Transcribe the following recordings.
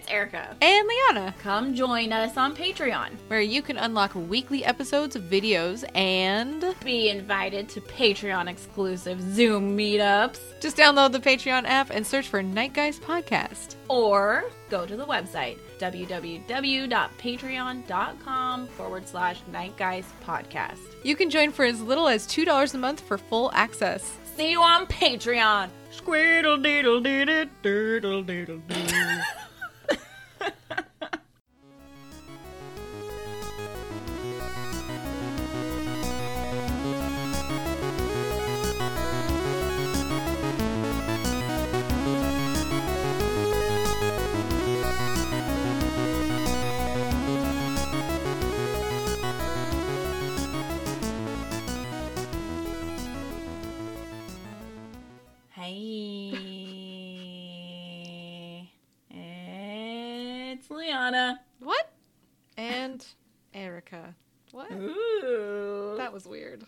it's Erica. And Liana. Come join us on Patreon, where you can unlock weekly episodes of videos and be invited to Patreon-exclusive Zoom meetups. Just download the Patreon app and search for Night Guys Podcast. Or go to the website, www.patreon.com/Night Guys Podcast. You can join for as little as $2 a month for full access. See you on Patreon. Squiddle diddle diddle diddle diddle diddle. It's Liana. What? And Erica. What? Ooh. That was weird.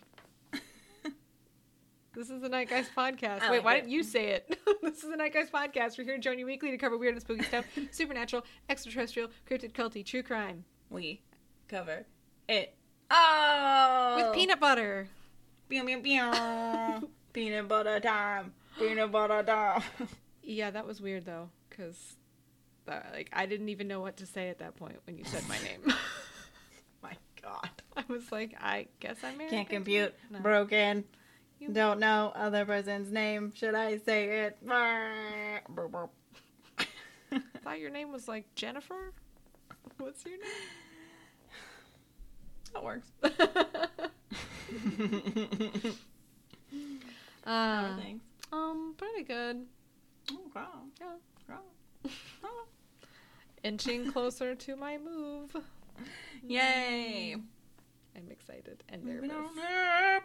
This is the Night Guys Podcast. Wait, like why didn't you say it? This is the Night Guys Podcast. We're here to join you weekly to cover weird and spooky stuff, supernatural, extraterrestrial, cryptid, culty, true crime. We cover it. Oh! With peanut butter. Pew, pew, pew. Peanut butter time. Peanut butter doll. Yeah, that was weird though, because like I didn't even know what to say at that point when you said my name. My God, I was like, I guess I'm married. Can't compute. No. Broken. You don't know other person's name. Should I say it? I thought your name was like Jennifer. What's your name? That works. Other things. Pretty good. Oh, wow. Yeah. Wow. Inching closer to my move. Yay. I'm excited and nervous. I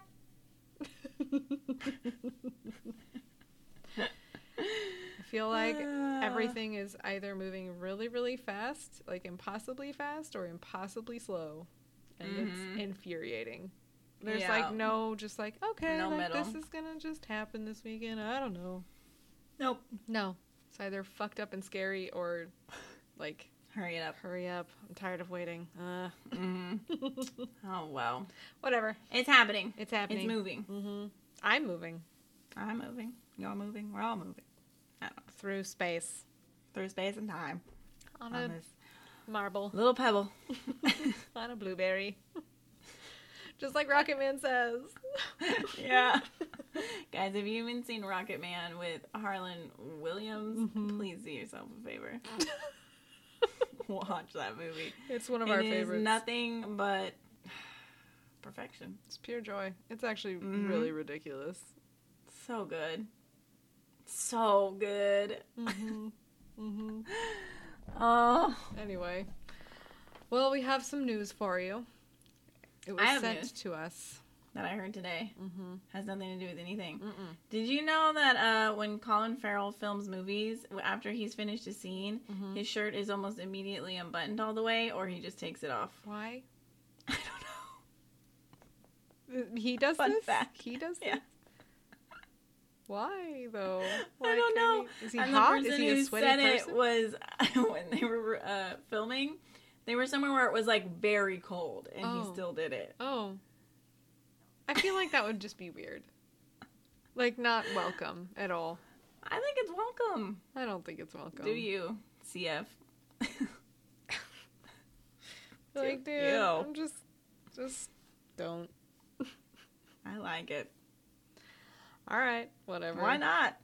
feel like everything is either moving really, really fast, like impossibly fast, or impossibly slow. And it's infuriating. There's, like, no just, like, okay, no like, this is gonna just happen this weekend. I don't know. Nope. No. It's either fucked up and scary or, like... Hurry it up. Hurry up. I'm tired of waiting. Oh, well. Whatever. It's happening. It's happening. It's moving. Mm-hmm. I'm moving. I'm moving. Y'all moving. We're all moving. I don't know. Through space. Through space and time. On this marble. Little pebble. On a blueberry. Just like Rocket Man says. Yeah. Guys, if you haven't seen Rocket Man with Harland Williams, please do yourself a favor. Watch that movie. It's one of our favorites. It is nothing but perfection. It's pure joy. It's actually really ridiculous. So good. So good. Oh. Anyway. Well, we have some news for you. It was sent to us. That I heard today. Has nothing to do with anything. Did you know that when Colin Farrell films movies, after he's finished a scene, his shirt is almost immediately unbuttoned all the way, or he just takes it off? Why? I don't know. He does this? Fact. He does this? Yeah. Why, though? Why I don't know. Is he hot? Is he a sweaty person? The person who said it was when they were filming... They were somewhere where it was, like, very cold, and he still did it. Oh. I feel like that would just be weird. Like, not welcome at all. I think it's welcome. I don't think it's welcome. Do you, CF? Like, dude, I'm just don't. I like it. All right, whatever. Why not?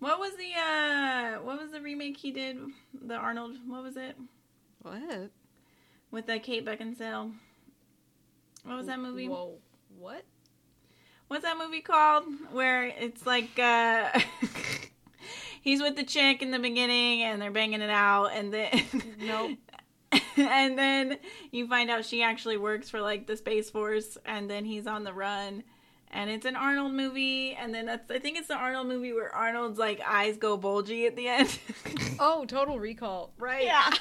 What was the remake he did? The Arnold, what was it? What? With the Kate Beckinsale. What was that movie? Whoa. What? What's that movie called? Where it's like, he's with the chick in the beginning and they're banging it out and then... Nope. And then you find out she actually works for like the Space Force and then he's on the run and it's an Arnold movie and then that's, I think it's the Arnold movie where Arnold's like eyes go bulgy at the end. Oh, Total Recall. Right. Yeah.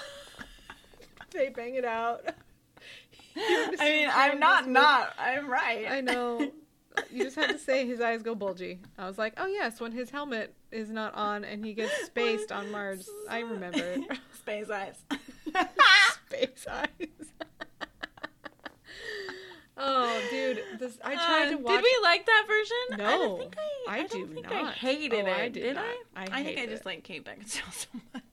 They bang it out. I mean, I'm right. I know. You just had to say his eyes go bulgy. I was like, oh yes, when his helmet is not on and he gets spaced on Marge. I remember. Space eyes. Space eyes. Oh, dude! This I tried to watch. Did we like that version? No, I don't think I do think not. I hated it. I did not. I think I just like Kate Beckinsale so much.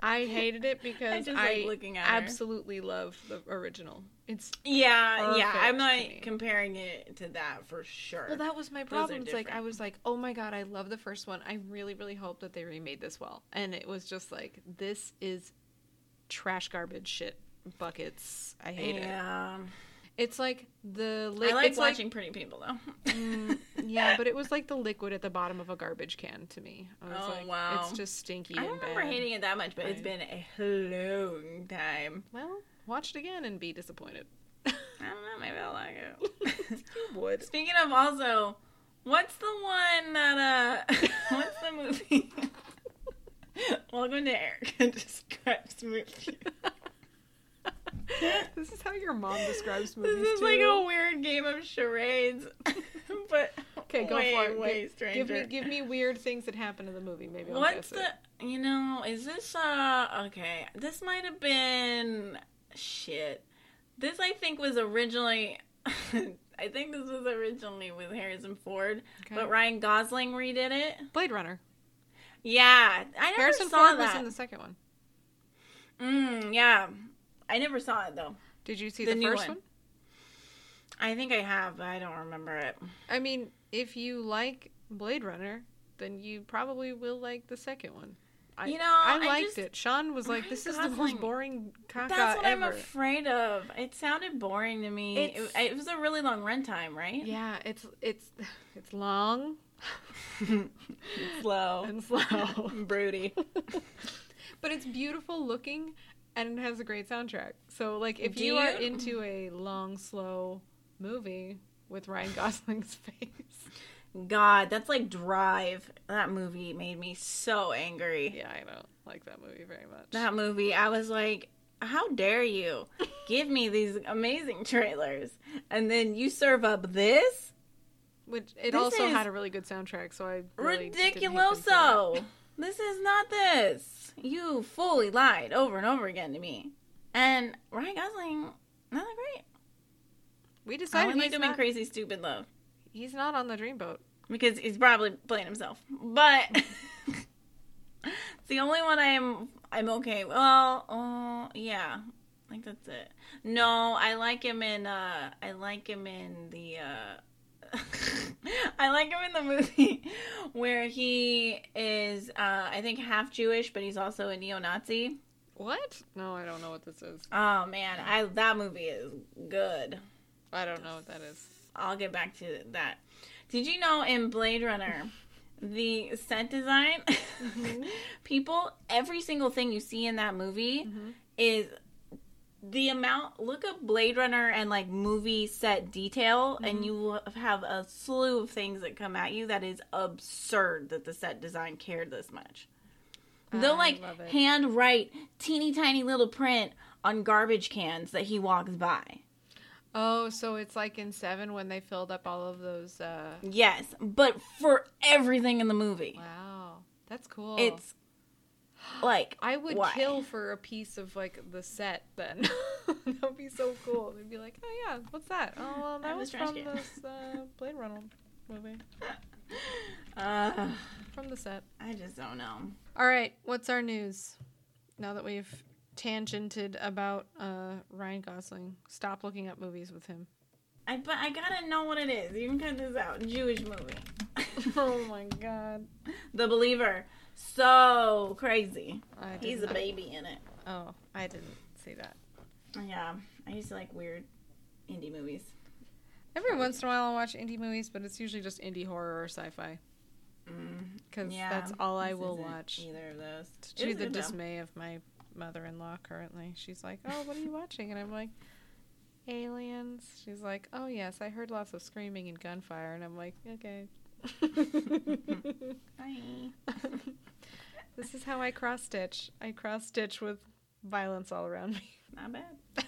I hated it because I looking at absolutely love the original. It's yeah. I'm not comparing it to that for sure. Well, that was my problem. It's like I was like, oh my god, I love the first one. I really, really hope that they remade this well. And it was just like, this is trash, garbage, shit buckets. I hate it. Yeah. It's like the liquid. I like watching pretty people, though. Yeah, but it was like the liquid at the bottom of a garbage can to me. I was wow. It's just stinky and bad. I don't remember hating it that much, but it's been a long time. Well, watch it again and be disappointed. I don't know. Maybe I'll like it. You would. Speaking of also, what's the one that, what's the movie? Welcome to Erica Describes Movies. This is how your mom describes movies. This is too. Like a weird game of charades, but okay, go for it. Way stranger. Give me weird things that happen in the movie. Maybe I'll guess it. You know, is this okay? This might have been shit. This I think was originally. I think this was originally with Harrison Ford, but Ryan Gosling redid it. Blade Runner. Yeah, I never saw Harrison Ford was in the second one. Yeah. I never saw it, though. Did you see the first one? I think I have, but I don't remember it. I mean, if you like Blade Runner, then you probably will like the second one. I liked it. Sean was like, this is the most boring caca ever. That's what I'm afraid of. It sounded boring to me. It was a really long runtime, right? Yeah, it's long. Slow. And slow. Broody. But it's beautiful looking. And it has a great soundtrack. So, like, if you are into a long, slow movie with Ryan Gosling's face. God, that's like Drive. That movie made me so angry. Yeah, I don't like that movie very much. That movie, I was like, how dare you give me these amazing trailers. And then you serve up this? Which, it also had a really good soundtrack, so I really ridiculoso! This is not this. You fully lied over and over again to me. And Ryan Gosling, not that great. We decided he's him in Crazy Stupid Love. He's not on the dreamboat. Because he's probably playing himself. But it's the only one I'm okay with. Well, yeah. I think that's it. No, I like him in I like him in the movie where he is, I think, half Jewish, but he's also a neo-Nazi. What? No, I don't know what this is. Oh, man. That movie is good. I don't know what that is. I'll get back to that. Did you know in Blade Runner, the set design, people, every single thing you see in that movie is... The amount, look up Blade Runner and, like, movie set detail, and you have a slew of things that come at you that is absurd that the set design cared this much. They'll, like, handwrite teeny tiny little print on garbage cans that he walks by. Oh, so it's like in 7 when they filled up all of those, Yes, but for everything in the movie. Wow. That's cool. It's... Like, I would kill for a piece of, like, the set then. That would be so cool. They'd be like, oh, yeah, what's that? Oh, well, that was from this Blade Runner movie. From the set. I just don't know. All right, what's our news? Now that we've tangented about Ryan Gosling, stop looking up movies with him. But I gotta know what it is. You can cut this out. Jewish movie. Oh, my God. The Believer. So crazy. He's a baby in it. Oh, I didn't see that. Yeah. I used to like weird indie movies. Every once in a while I'll watch indie movies, but it's usually just indie horror or sci-fi. Because that's all I will watch. Either of those. To the dismay of my mother-in-law currently. She's like, oh, what are you watching? And I'm like, Aliens. She's like, oh, yes, I heard lots of screaming and gunfire. And I'm like, okay. Bye. This is how I cross-stitch. I cross-stitch with violence all around me. Not bad.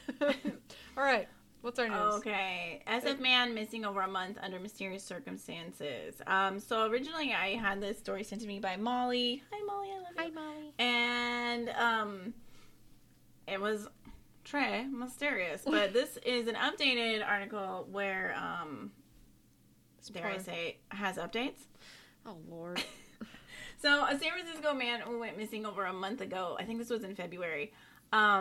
All right. What's our news? Okay. SF man missing over a month under mysterious circumstances. So originally I had this story sent to me by Molly. Hi, Molly. I love you. Hi, Molly. And it was très mysterious. But this is an updated article where, has updates. Oh, Lord. So a San Francisco man who went missing over a month ago, I think this was in February, but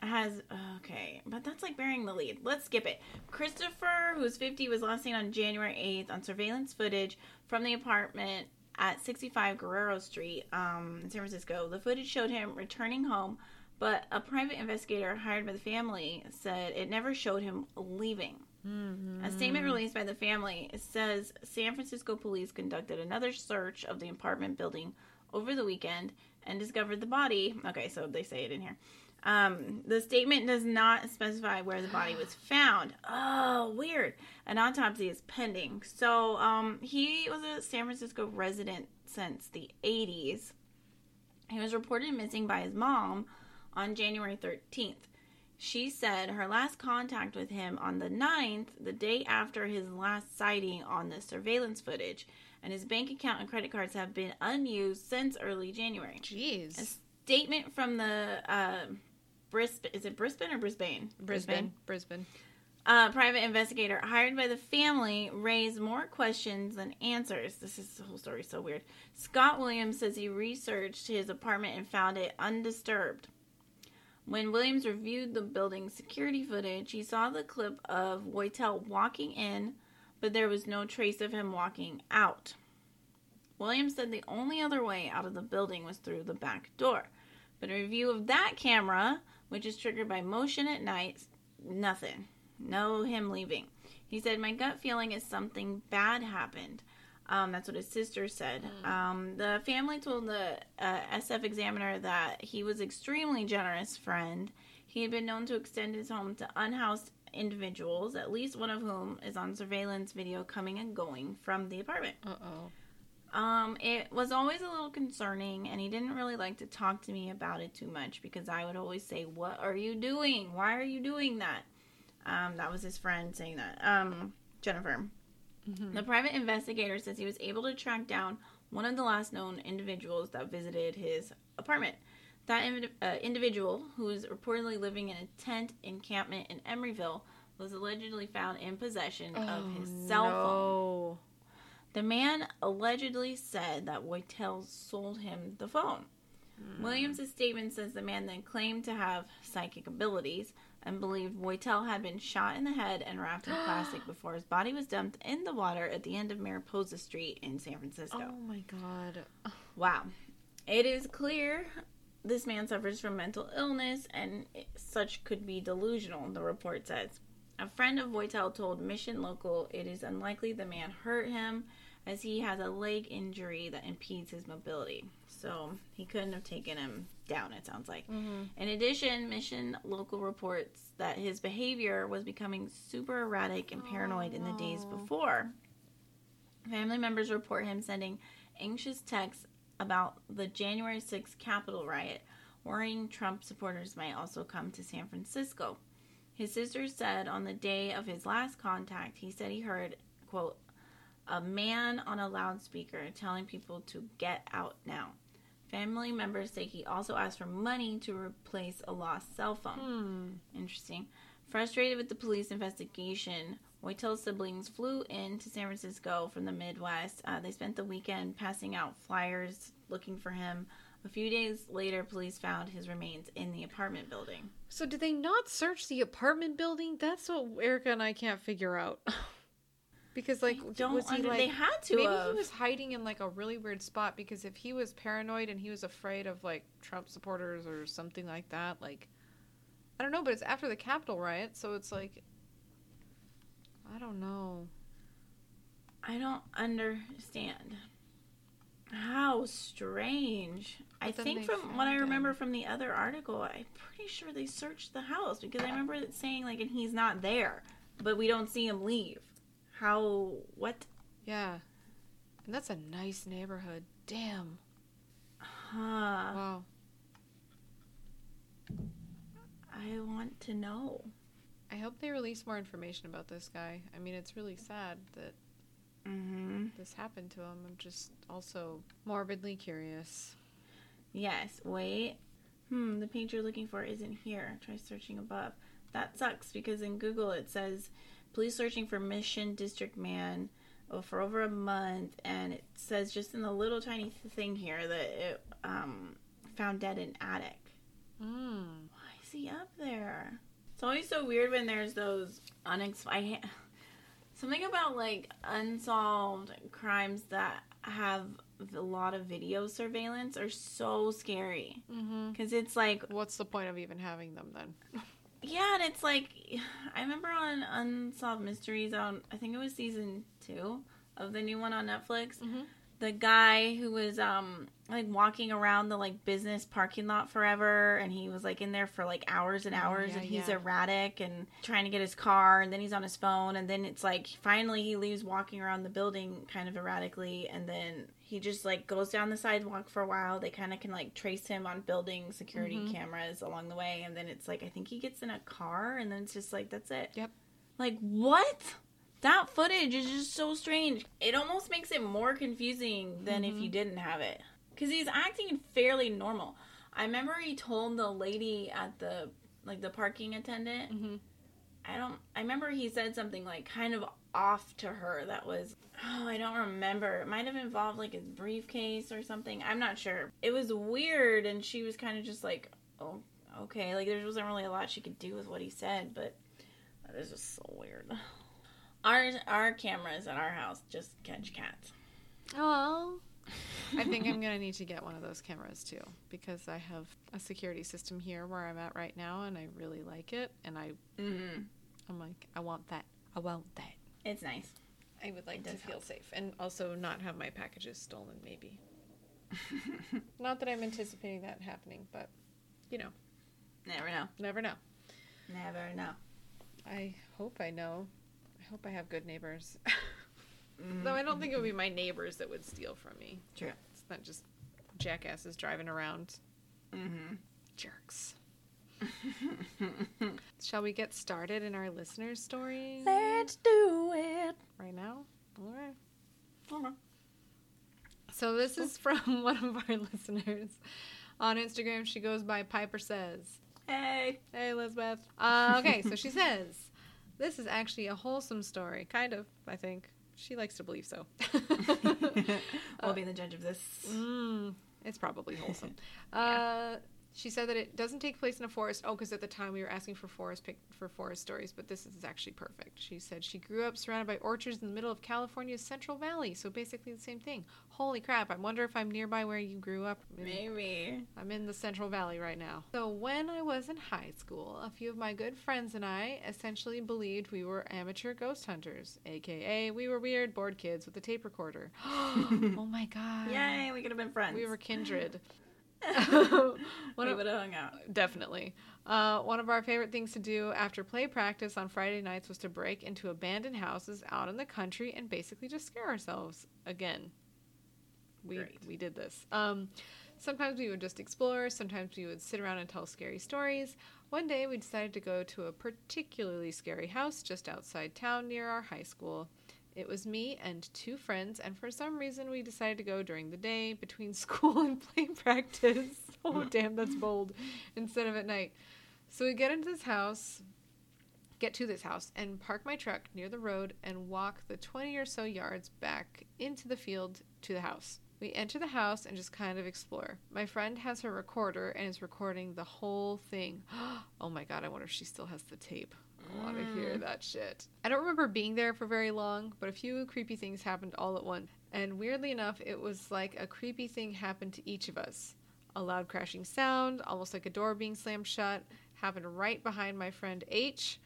that's like burying the lead. Let's skip it. Christopher, who's 50, was last seen on January 8th on surveillance footage from the apartment at 65 Guerrero Street in San Francisco. The footage showed him returning home, but a private investigator hired by the family said it never showed him leaving. Mm-hmm. A statement released by the family says San Francisco police conducted another search of the apartment building over the weekend and discovered the body. Okay, so they say it in here. The statement does not specify where the body was found. Oh, weird. An autopsy is pending. So, he was a San Francisco resident since the 80s. He was reported missing by his mom on January 13th. She said her last contact with him on the 9th, the day after his last sighting on the surveillance footage, and his bank account and credit cards have been unused since early January. Jeez. A statement from the... is it Brisbane or Brisbane? Brisbane. A private investigator hired by the family raised more questions than answers. This is the whole story so weird. Scott Williams says he researched his apartment and found it undisturbed. When Williams reviewed the building's security footage, he saw the clip of Wojtel walking in, but there was no trace of him walking out. Williams said the only other way out of the building was through the back door. But a review of that camera, which is triggered by motion at night, nothing. No him leaving. He said, "My gut feeling is something bad happened." That's what his sister said. The family told the SF Examiner that he was an extremely generous friend. He had been known to extend his home to unhoused individuals, at least one of whom is on surveillance video coming and going from the apartment. Uh-oh. It was always a little concerning, and he didn't really like to talk to me about it too much because I would always say, "What are you doing? Why are you doing that?" That was his friend saying that. Jennifer. Mm-hmm. The private investigator says he was able to track down one of the last known individuals that visited his apartment. That individual, who is reportedly living in a tent encampment in Emeryville, was allegedly found in possession of his cell phone. The man allegedly said that Wojtel sold him the phone. Williams' statement says the man then claimed to have psychic abilities and believed Wojtel had been shot in the head and wrapped in plastic before his body was dumped in the water at the end of Mariposa Street in San Francisco. Oh, my God. Wow. It is clear this man suffers from mental illness and such could be delusional, the report says. A friend of Wojtel told Mission Local it is unlikely the man hurt him, as he has a leg injury that impedes his mobility. So he couldn't have taken him down, it sounds like. Mm-hmm. In addition, Mission Local reports that his behavior was becoming super erratic and paranoid in the days before. Family members report him sending anxious texts about the January 6th Capitol riot, worrying Trump supporters might also come to San Francisco. His sister said on the day of his last contact, he said he heard, quote, "a man on a loudspeaker telling people to get out now." Family members say he also asked for money to replace a lost cell phone. Interesting. Frustrated with the police investigation, Wojtel's siblings flew in to San Francisco from the Midwest. They spent the weekend passing out flyers looking for him. A few days later, police found his remains in the apartment building. So did they not search the apartment building? That's what Erica and I can't figure out. Because, like, they had to maybe have. He was hiding in, like, a really weird spot, because if he was paranoid and he was afraid of, like, Trump supporters or something like that, like, I don't know, but it's after the Capitol riot, so it's like, I don't know. I don't understand. How strange. I think from what I remember from the other article, I'm pretty sure they searched the house, because I remember it saying, like, and he's not there, but we don't see him leave. How, what? Yeah. And that's a nice neighborhood. Damn. Huh. Wow. I want to know. I hope they release more information about this guy. I mean, it's really sad that this happened to him. I'm just also morbidly curious. Yes, wait. The page you're looking for isn't here. Try searching above. That sucks, because in Google it says, police searching for Mission District Man for over a month, and it says just in the little tiny thing here that it found dead in attic. Why is he up there? It's always so weird when there's those something about, like, unsolved crimes that have a lot of video surveillance are so scary. Because it's like, what's the point of even having them then? Yeah, and it's like, I remember on Unsolved Mysteries on, I think it was season 2 of the new one on Netflix, the guy who was, like, walking around the, like, business parking lot forever, and he was, like, in there for, like, hours and hours, and he's erratic and trying to get his car, and then he's on his phone, and then it's, like, finally he leaves walking around the building kind of erratically, and then he just, like, goes down the sidewalk for a while. They kind of can, like, trace him on building security cameras along the way. And then it's, like, I think he gets in a car. And then it's just, like, that's it. Yep. Like, what? That footage is just so strange. It almost makes it more confusing than if you didn't have it. Because he's acting fairly normal. I remember he told the lady at the, like, the parking attendant. I remember he said something, like, kind of off to her that was, I don't remember. It might have involved, like, his briefcase or something. I'm not sure. It was weird, and she was kind of just like, oh, okay. Like, there wasn't really a lot she could do with what he said, but that is just so weird. Our cameras at our house just catch cats. Oh. I think I'm going to need to get one of those cameras, too, because I have a security system here where I'm at right now, and I really like it, and I'm like, I want that. I want that. It's nice. I would like to feel safe and also not have my packages stolen, maybe. Not that I'm anticipating that happening, but, you know. Never know. Never know. Never know. I hope I know. I hope I have good neighbors. Though I don't think it would be my neighbors that would steal from me. True. It's not just jackasses driving around. Jerks. Shall we get started in our listener stories? Let's do it. Right now? All right. So this is from one of our listeners. On Instagram, she goes by Piper Says. Hey. Hey, Elizabeth. Okay, so she says, this is actually a wholesome story. Kind of, I think. She likes to believe so. I'll be the judge of this. It's probably wholesome. She said that it doesn't take place in a forest. Oh, because at the time we were asking for forest stories, but this is actually perfect. She said she grew up surrounded by orchards in the middle of California's Central Valley, so basically the same thing. Holy crap, I wonder if I'm nearby where you grew up. Maybe. I'm in the Central Valley right now. So when I was in high school, a few of my good friends and I essentially believed we were amateur ghost hunters, a.k.a. we were weird, bored kids with a tape recorder. Oh my God. Yay, we could have been friends. We were kindred. We would have hung out. Definitely. One of our favorite things to do after play practice on Friday nights was to break into abandoned houses out in the country and basically just scare ourselves. Again, we did this. Sometimes we would just explore. Sometimes we would sit around and tell scary stories. One day we decided to go to a particularly scary house just outside town near our high school. It was me and two friends, and for some reason we decided to go during the day between school and play practice. Oh, damn, that's bold. Instead of at night. So we get to this house, and park my truck near the road and walk the 20 or so yards back into the field to the house. We enter the house and just kind of explore. My friend has her recorder and is recording the whole thing. Oh my God, I wonder if she still has the tape. I want to hear that shit. I don't remember being there for very long, but a few creepy things happened all at once. And weirdly enough, it was like a creepy thing happened to each of us. A loud crashing sound, almost like a door being slammed shut, happened right behind my friend H.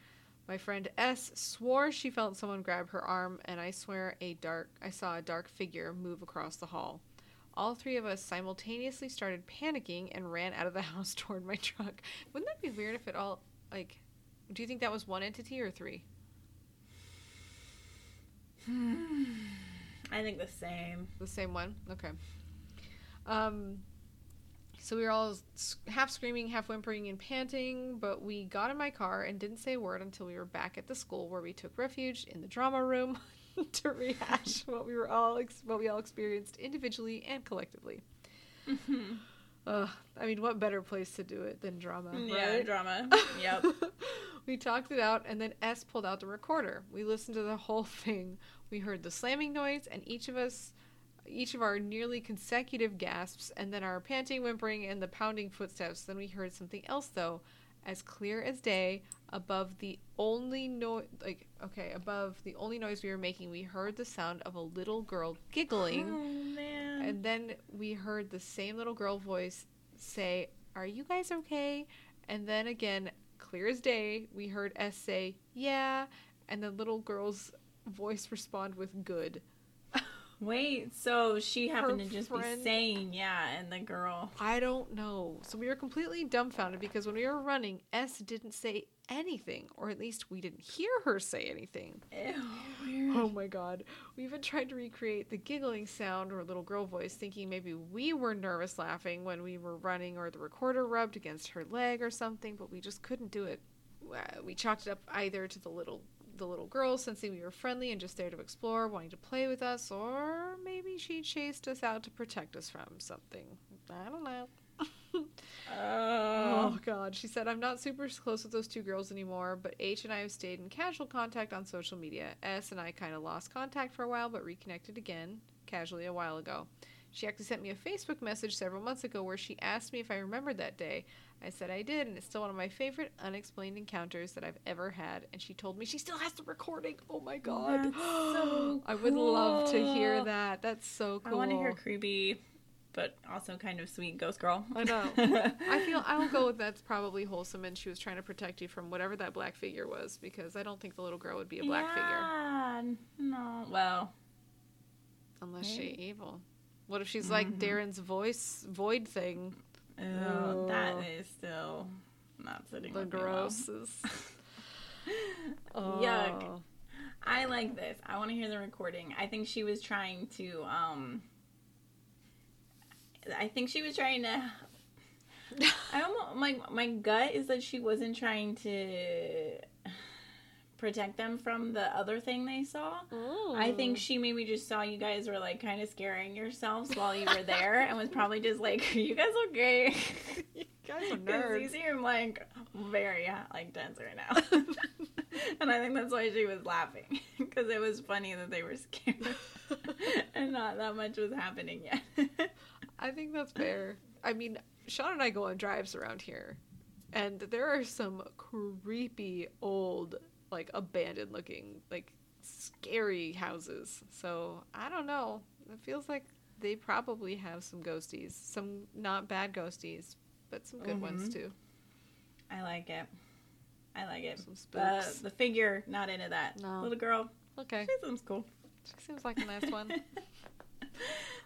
My friend S swore she felt someone grab her arm, and I swear I saw a dark figure move across the hall. All three of us simultaneously started panicking and ran out of the house toward my truck. Wouldn't that be weird if it all, like... Do you think that was one entity or three? I think the same. The same one? Okay. So we were all half screaming, half whimpering and panting, but we got in my car and didn't say a word until we were back at the school, where we took refuge in the drama room to rehash what we all experienced individually and collectively. Mm-hmm. I mean, what better place to do it than drama, right? Yeah, drama. Yep. We talked it out, and then S pulled out the recorder. We listened to the whole thing. We heard the slamming noise, and each of our nearly consecutive gasps, and then our panting, whimpering, and the pounding footsteps. Then we heard something else, though, as clear as day, above the only noise we were making. We heard the sound of a little girl giggling. Oh, man. And then we heard the same little girl voice say, "Are you guys okay?" And then again, clear as day, we heard S say, "Yeah," and the little girl's voice respond with, "Good." Wait, so she happened to just be saying, yeah, and the girl... I don't know. So we were completely dumbfounded, because when we were running, S didn't say anything, or at least we didn't hear her say anything. Ew, oh my god. We even tried to recreate the giggling sound or little girl voice, thinking maybe we were nervous laughing when we were running, or the recorder rubbed against her leg or something, but we just couldn't do it. We chalked it up either to the little girl sensing we were friendly and just there to explore, wanting to play with us, or maybe she chased us out to protect us from something. I don't know. Oh god. She said, "I'm not super close with those two girls anymore, but H and I have stayed in casual contact on social media. S and I kind of lost contact for a while, but reconnected again casually a while ago. She actually sent me a Facebook message several months ago where she asked me if I remembered that day. I said I did, and it's still one of my favorite unexplained encounters that I've ever had, and she told me she still has the recording." Oh my god. That's so cool. I would love to hear that. That's so cool. I want to hear creepy, but also kind of sweet ghost girl. I know. I feel I will go with that's probably wholesome, and she was trying to protect you from whatever that black figure was, because I don't think the little girl would be a black figure. No. Well. Unless she's evil. What if she's like Darren's void thing? Oh, that is still not sitting with me well. Oh. Yuck. I like this. I want to hear the recording. I think she was trying to I almost, my gut is that she wasn't trying to protect them from the other thing they saw. Ooh. I think she maybe just saw you guys were like kind of scaring yourselves while you were there and was probably just like, "Are you guys okay?" You guys are nerds. You seem like very like dense right now. And I think that's why she was laughing, because it was funny that they were scared and not that much was happening yet. I think that's fair. I mean, Sean and I go on drives around here, and there are some creepy old, like, abandoned looking, like, scary houses. So I don't know. It feels like they probably have some ghosties. Some not bad ghosties, but some good ones too. I like it. Some spooks. The figure, not into that. No. Little girl. Okay. She seems cool. She seems like the last one.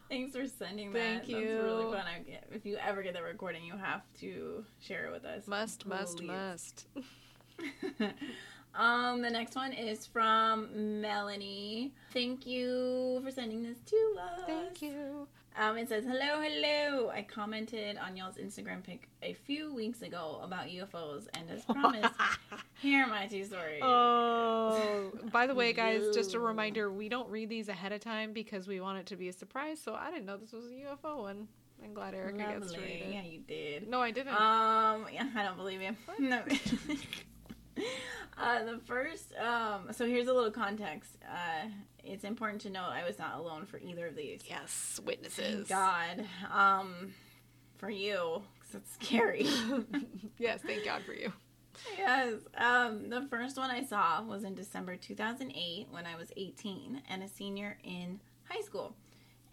Thanks for sending that. Thank you. That was really fun. If you ever get the recording, you have to share it with us. Must. The next one is from Melanie. Thank you for sending this to us. Thank you. It says, hello. I commented on y'all's Instagram pic a few weeks ago about UFOs, and as promised, here are my two stories. Oh, by the way, guys, just a reminder, we don't read these ahead of time because we want it to be a surprise, so I didn't know this was a UFO one. I'm glad Erica gets to read it. Yeah, you did. No, I didn't. Yeah, I don't believe you. What? No. The first, so here's a little context. It's important to know I was not alone for either of these. Yes, witnesses. Thank God. For you, because it's scary. Yes, thank God for you. Yes. The first one I saw was in December 2008 when I was 18 and a senior in high school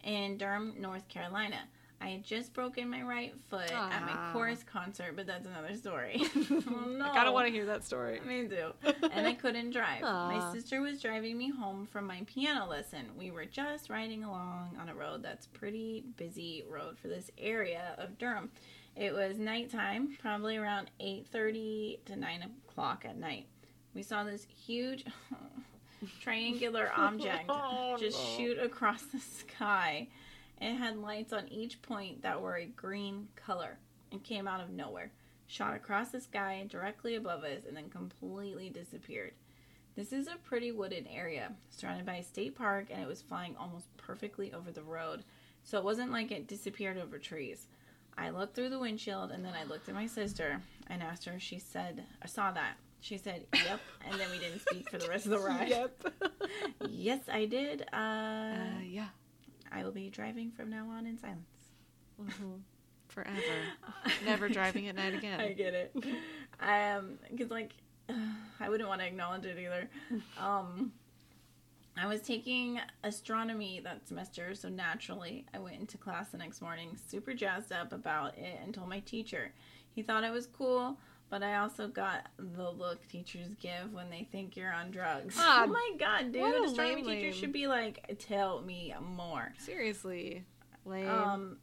in Durham, North Carolina. I had just broken my right foot at my chorus concert, but that's another story. Oh, no. I kind of want to hear that story. Me too. And I couldn't drive. My sister was driving me home from my piano lesson. We were just riding along on a road that's pretty busy road for this area of Durham. It was nighttime, probably around 8:30 to 9 o'clock at night. We saw this huge triangular object shoot across the sky. and it had lights on each point that were a green color and came out of nowhere, shot across the sky directly above us, and then completely disappeared. This is a pretty wooded area, surrounded by a state park, and it was flying almost perfectly over the road, so it wasn't like it disappeared over trees. I looked through the windshield, and then I looked at my sister and asked her if she said, I saw that. She said, yep, and then we didn't speak for the rest of the ride. Yep. Yes, I did. Yeah. I will be driving from now on in silence. Mm-hmm. Forever. Never driving at night again. I get it. Because, I wouldn't want to acknowledge it either. I was taking astronomy that semester, so naturally I went into class the next morning super jazzed up about it and told my teacher. He thought it was cool, but I also got the look teachers give when they think you're on drugs. Oh my god, dude. Astronomy teachers should be like, tell me more. Seriously. Lame.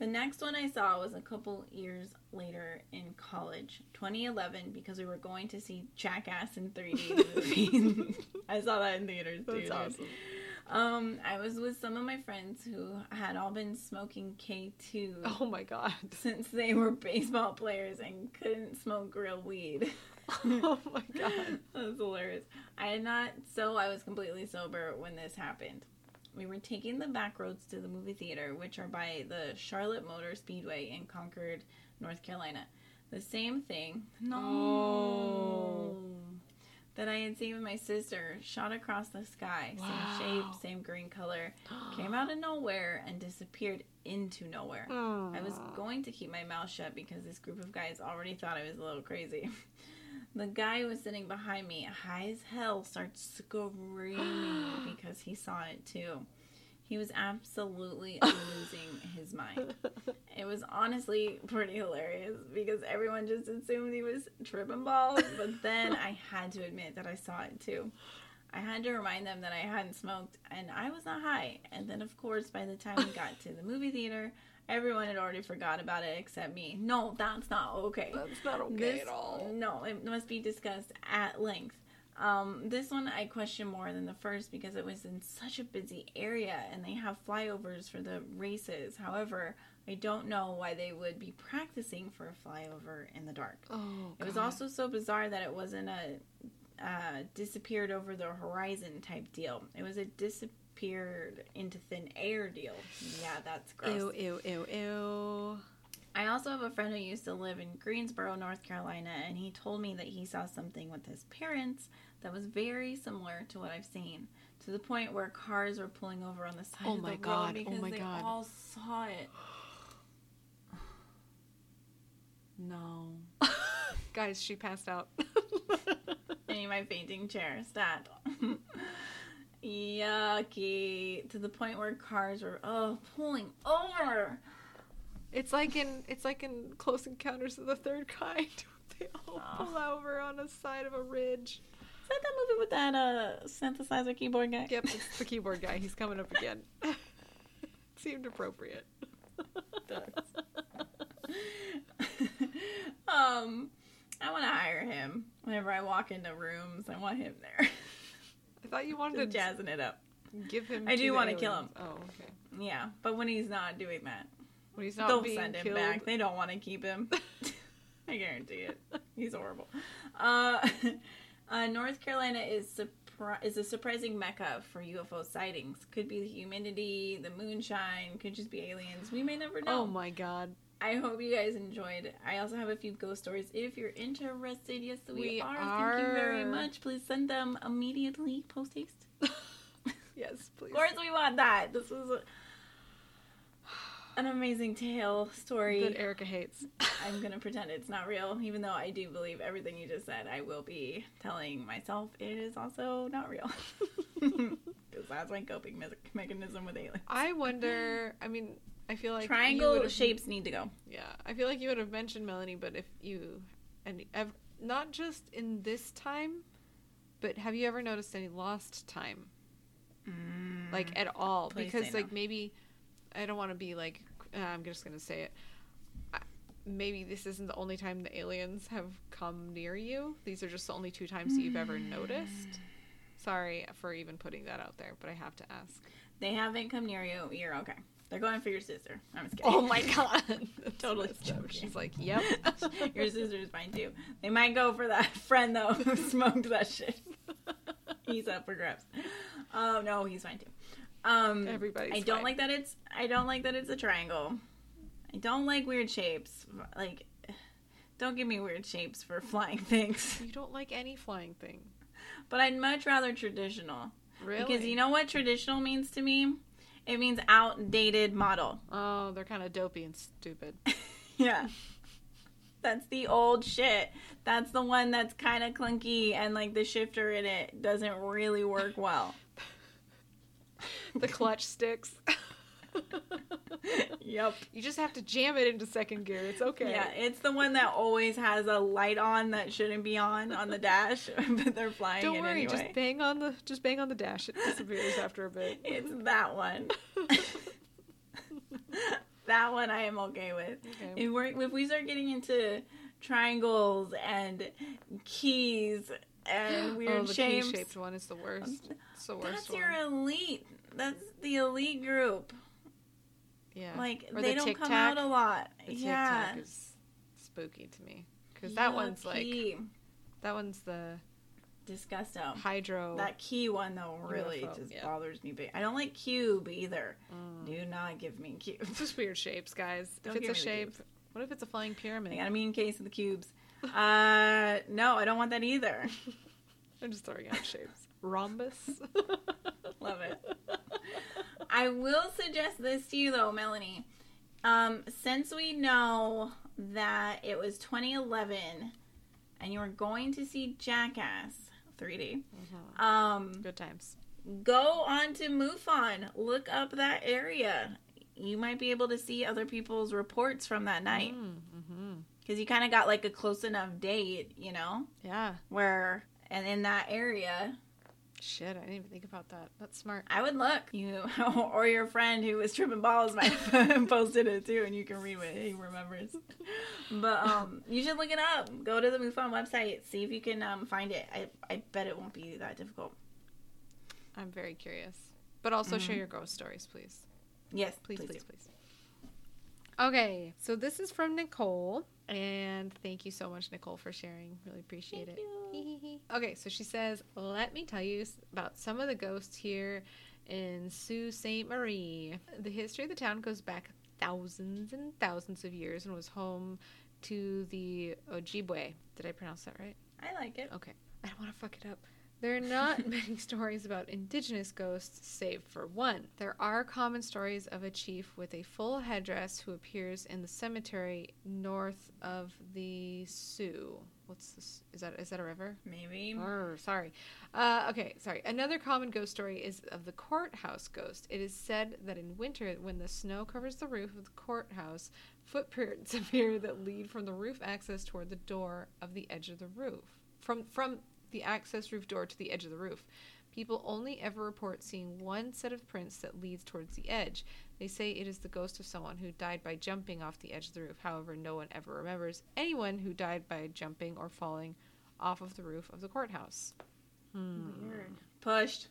The next one I saw was a couple years later in college, 2011, because we were going to see Jackass in 3D movie. I saw that in theaters, dude. That's awesome. I was with some of my friends who had all been smoking K2. Oh my god! Since they were baseball players and couldn't smoke real weed. Oh my god, that's hilarious. I was completely sober when this happened. We were taking the back roads to the movie theater, which are by the Charlotte Motor Speedway in Concord, North Carolina. The same thing that I had seen with my sister shot across the sky. Wow. Same shape, same green color, came out of nowhere and disappeared into nowhere. Aww. I was going to keep my mouth shut because this group of guys already thought I was a little crazy. The guy who was sitting behind me, high as hell, starts screaming because he saw it too. He was absolutely losing his mind. It was honestly pretty hilarious because everyone just assumed he was tripping balls, but then I had to admit that I saw it too. I had to remind them that I hadn't smoked and I was not high. And then, of course, by the time we got to the movie theater, everyone had already forgot about it except me. No, that's not okay. That's not okay at all. No, it must be discussed at length. This one I question more than the first because it was in such a busy area and they have flyovers for the races. However, I don't know why they would be practicing for a flyover in the dark. Oh, God. It was also so bizarre that it wasn't a disappeared over the horizon type deal. It was a disappeared into thin air deal. Yeah, that's gross. Ew, ew, ew, ew. I also have a friend who used to live in Greensboro, North Carolina, and he told me that he saw something with his parents that was very similar to what I've seen, to the point where cars were pulling over on the side of the road because they all saw it. No. Guys, she passed out. In my fainting chair. Stat. Yucky. To the point where cars were pulling over. It's like in Close Encounters of the Third Kind. They all pull over on a side of a ridge. Is that movie with that synthesizer keyboard guy? Yep, it's the keyboard guy. He's coming up again. Seemed appropriate. I want to hire him. Whenever I walk into rooms, I want him there. I thought you wanted to jazzing it up. Give him. I do want to kill him. Oh, okay. Yeah, but when he's not doing that, when he's not being killed, don't send him back. They don't want to keep him. I guarantee it. He's horrible. North Carolina is a surprising mecca for UFO sightings. Could be the humidity, the moonshine, could just be aliens. We may never know. Oh my god. I hope you guys enjoyed. I also have a few ghost stories. If you're interested, yes, we are. Thank you very much. Please send them immediately, post haste. Yes, please. Of course we want that. This was an amazing tale story. That Erica hates. I'm going to pretend it's not real, even though I do believe everything you just said. I will be telling myself it is also not real. Because that's my coping mechanism with aliens. I wonder, I feel like triangle shapes need to go. Yeah, I feel like you would have mentioned Melanie, but if you not just in this time, but have you ever noticed any lost time, like at all? Because maybe I don't want to be like I'm just gonna say it. Maybe this isn't the only time the aliens have come near you. These are just the only two times that you've ever noticed. Sorry for even putting that out there, but I have to ask. They haven't come near you. You're okay. They're going for your sister. I'm just kidding. Oh my god. Totally joke. She's like, yep. Your sister's mine too. They might go for that friend though who smoked that shit. He's up for grabs. Oh no, he's fine too. Everybody's I don't fine. Like that it's I don't like that it's a triangle. I don't like weird shapes. Like, don't give me weird shapes for flying things. You don't like any flying thing. But I'd much rather traditional. Really? Because you know what traditional means to me? It means outdated model. Oh, they're kind of dopey and stupid. Yeah. That's the old shit. That's the one that's kind of clunky and, like, the shifter in it doesn't really work well. The clutch sticks. Yep. You just have to jam it into second gear. It's okay. Yeah, it's the one that always has a light on that shouldn't be on the dash, but they're flying it anyway. Don't worry, just bang on the dash. It disappears after a bit. It's that one. That one I am okay with. Okay. If we start getting into triangles and keys and weird shapes. Oh, the key-shaped one is the worst. It's the worst that's one. That's your elite. That's the elite group. Yeah. Like, or they don't come out a lot. The tic-tac is spooky to me. Because that one's key. Like... That one's the... Disgusto. Hydro. That key one, though, really UFO, just bothers me. I don't like cube either. Mm. Do not give me cubes. Just weird shapes, guys. Don't if it's a shape... What if it's a flying pyramid? I mean, in case of the cubes. No, I don't want that either. I'm just throwing out shapes. Rhombus. Love it. I will suggest this to you, though, Melanie. Since we know that it was 2011 and you were going to see Jackass 3D. Mm-hmm. Good times. Go on to MUFON. Look up that area. You might be able to see other people's reports from that night. Mm-hmm. Because you kind of got, like, a close enough date, you know? Yeah. Where... And in that area... Shit, I didn't even think about that. That's smart. I would look. You or your friend who was tripping balls might have posted it too, and you can read what he remembers. But you should look it up. Go to the MUFON website. See if you can find it. I bet it won't be that difficult. I'm very curious. But also share your ghost stories, please. Yes, please. Okay, so this is from Nicole. And thank you so much, Nicole, for sharing. Really appreciate it. Okay, so she says, let me tell you about some of the ghosts here in Sault Ste. Marie. The history of the town goes back thousands and thousands of years and was home to the Ojibwe. Did I pronounce that right? I like it. Okay. I don't want to fuck it up. There are not many stories about indigenous ghosts, save for one. There are common stories of a chief with a full headdress who appears in the cemetery north of the Sioux. What's this? Is that a river? Maybe. Or sorry. Okay, sorry. Another common ghost story is of the courthouse ghost. It is said that in winter, when the snow covers the roof of the courthouse, footprints appear that lead from the roof access toward the door of the edge of the roof. From the access roof door to the edge of the roof. People only ever report seeing one set of prints that leads towards the edge. They say it is the ghost of someone who died by jumping off the edge of the roof. However, no one ever remembers anyone who died by jumping or falling off of the roof of the courthouse. Weird. Pushed.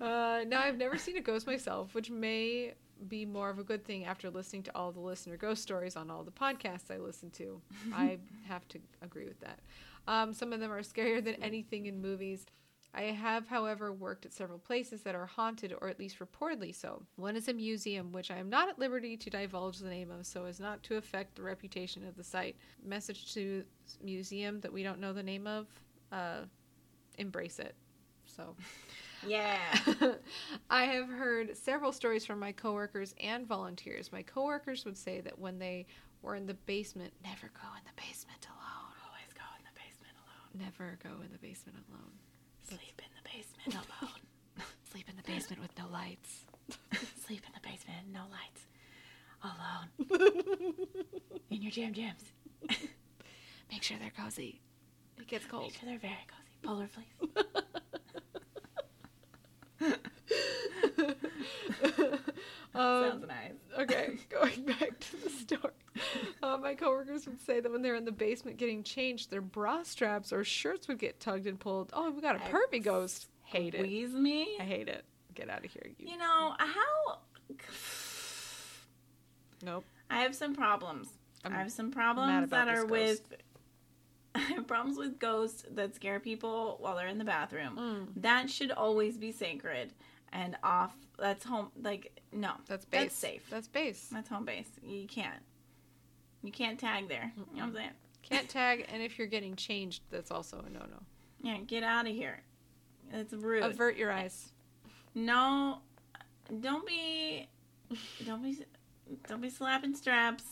Now, I've never seen a ghost myself, which may be more of a good thing after listening to all the listener ghost stories on all the podcasts I listen to. I have to agree with that. Some of them are scarier than anything in movies. I have, however, worked at several places that are haunted, or at least reportedly so. One is a museum, which I am not at liberty to divulge the name of so as not to affect the reputation of the site. Message to museum that we don't know the name of, embrace it. So... Yeah. I have heard several stories from my coworkers and volunteers. My coworkers would say that when they were in the basement, never go in the basement alone. Always go in the basement alone. Never go in the basement alone. Sleep in the basement alone. Sleep in the basement with no lights. Sleep in the basement and no lights. Alone. In your jams. Make sure they're cozy. It gets cold. Make sure they're very cozy. Polar fleece. Sounds nice. Okay, going back to the story. My coworkers would say that when they're in the basement getting changed, their bra straps or shirts would get tugged and pulled. Oh, we got a pervy ghost. Hate it. Squeeze me? I hate it. Get out of here. You know, how... Nope. I have some problems. I have some problems that are with... I have problems with ghosts that scare people while they're in the bathroom. Mm. That should always be sacred and off. That's home. Like, no. That's base. That's safe. That's base. That's home base. You can't. You can't tag there. Mm-mm. You know what I'm saying? Can't tag, and if you're getting changed, that's also a no-no. Yeah, get out of here. That's rude. Avert your eyes. No, don't be slapping straps,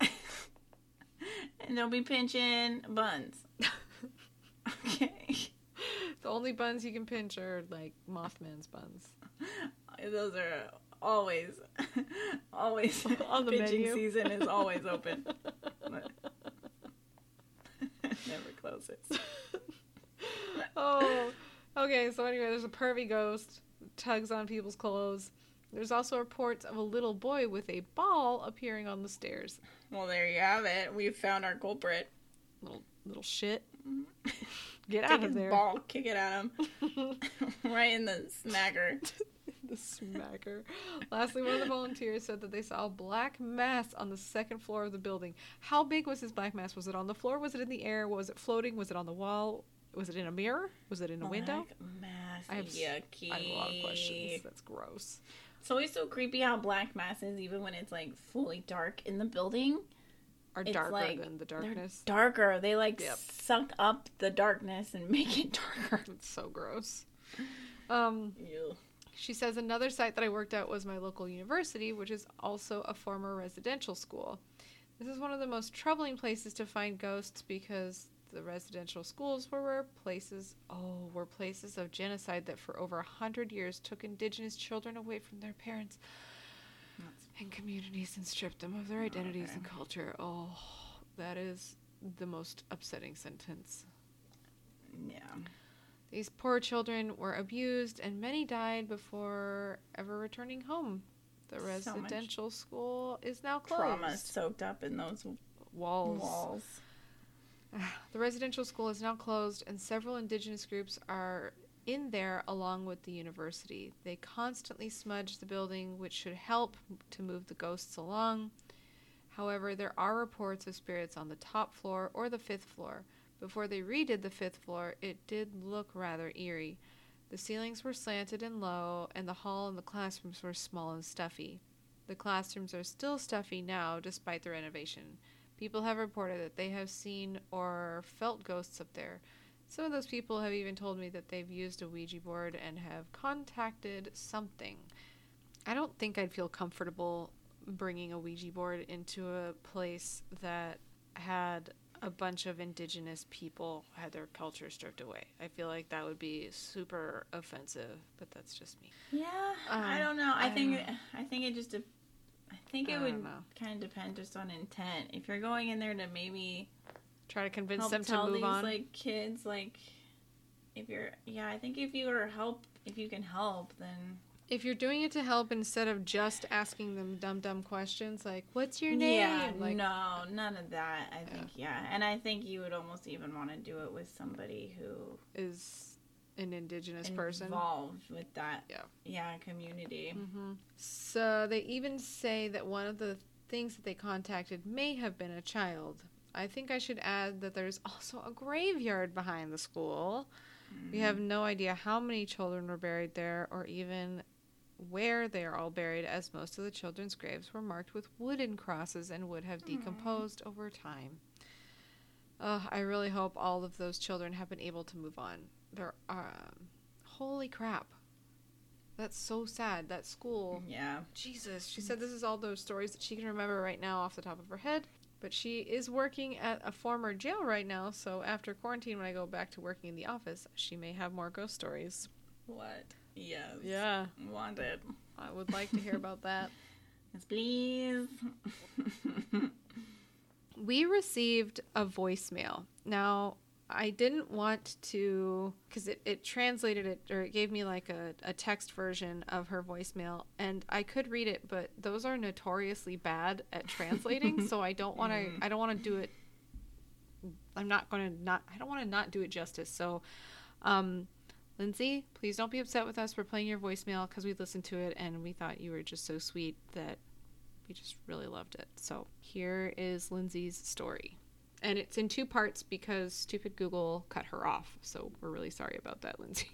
and don't be pinching buns. Okay. The only buns you can pinch are like Mothman's buns. Those are always. All the pinching menu. Season is always open. Never closes. Oh. Okay, so anyway, there's a pervy ghost, tugs on people's clothes. There's also reports of a little boy with a ball appearing on the stairs. Well, there you have it. We've found our culprit. Little shit. Get out of there. Take his ball, kick it at him. Right in the smacker. The smacker. Lastly, one of the volunteers said that they saw a black mass on the second floor of the building. How big was this black mass? Was it on the floor? Was it in the air? Was it floating? Was it on the wall? Was it in a mirror? Was it in a window? Mass. I have a lot of questions. That's gross. It's always so creepy how black mass is, even when it's like fully dark in the building. Are darker like, than the darkness. Darker. They suck up the darkness and make it darker. It's so gross. Ew. She says another site that I worked at was my local university, which is also a former residential school. This is one of the most troubling places to find ghosts because the residential schools were places of genocide that for over 100 years took indigenous children away from their parents and communities and stripped them of their identities and culture. Oh, that is the most upsetting sentence. Yeah. These poor children were abused and many died before ever returning home. The residential school is now closed. Trauma soaked up in those walls. The residential school is now closed, and several indigenous groups are in there along with the university. They constantly smudge the building, which should help to move the ghosts along. However, there are reports of spirits on the top floor or the fifth floor. Before they redid the fifth floor, it did look rather eerie. The ceilings were slanted and low, and the hall and the classrooms were small and stuffy. The classrooms are still stuffy now, despite the renovation. People have reported that they have seen or felt ghosts up there. Some of those people have even told me that they've used a Ouija board and have contacted something. I don't think I'd feel comfortable bringing a Ouija board into a place that had a bunch of indigenous people had their culture stripped away. I feel like that would be super offensive, but that's just me. Yeah, I don't know. I think it would kind of depend just on intent. If you're going in there to maybe try to convince them to move on, if you can help, then if you're doing it to help instead of just asking them dumb questions like "What's your name?" Yeah, no, none of that. I think you would almost even want to do it with somebody who is an indigenous person involved with that community. Mm-hmm. So they even say that one of the things that they contacted may have been a child. I think I should add that there's also a graveyard behind the school. Mm-hmm. We have no idea how many children were buried there or even where they are all buried, as most of the children's graves were marked with wooden crosses and would have decomposed over time. I really hope all of those children have been able to move on. There are holy crap, that's so sad. That school, Jesus. She said this is all those stories that she can remember right now off the top of her head, but she is working at a former jail right now, so after quarantine, when I go back to working in the office, she may have more ghost stories. What? Yes. Yeah, wanted. I would like to hear about that. Yes, please. We received a voicemail. Now, I didn't want to, because it translated it, or it gave me like a text version of her voicemail, and I could read it, but those are notoriously bad at translating, so I don't want to not do it justice. So Lindsay, please don't be upset with us. We're playing your voicemail because we listened to it and we thought you were just so sweet that we just really loved it. So here is Lindsay's story. And it's in two parts because stupid Google cut her off. So we're really sorry about that, Lindsay.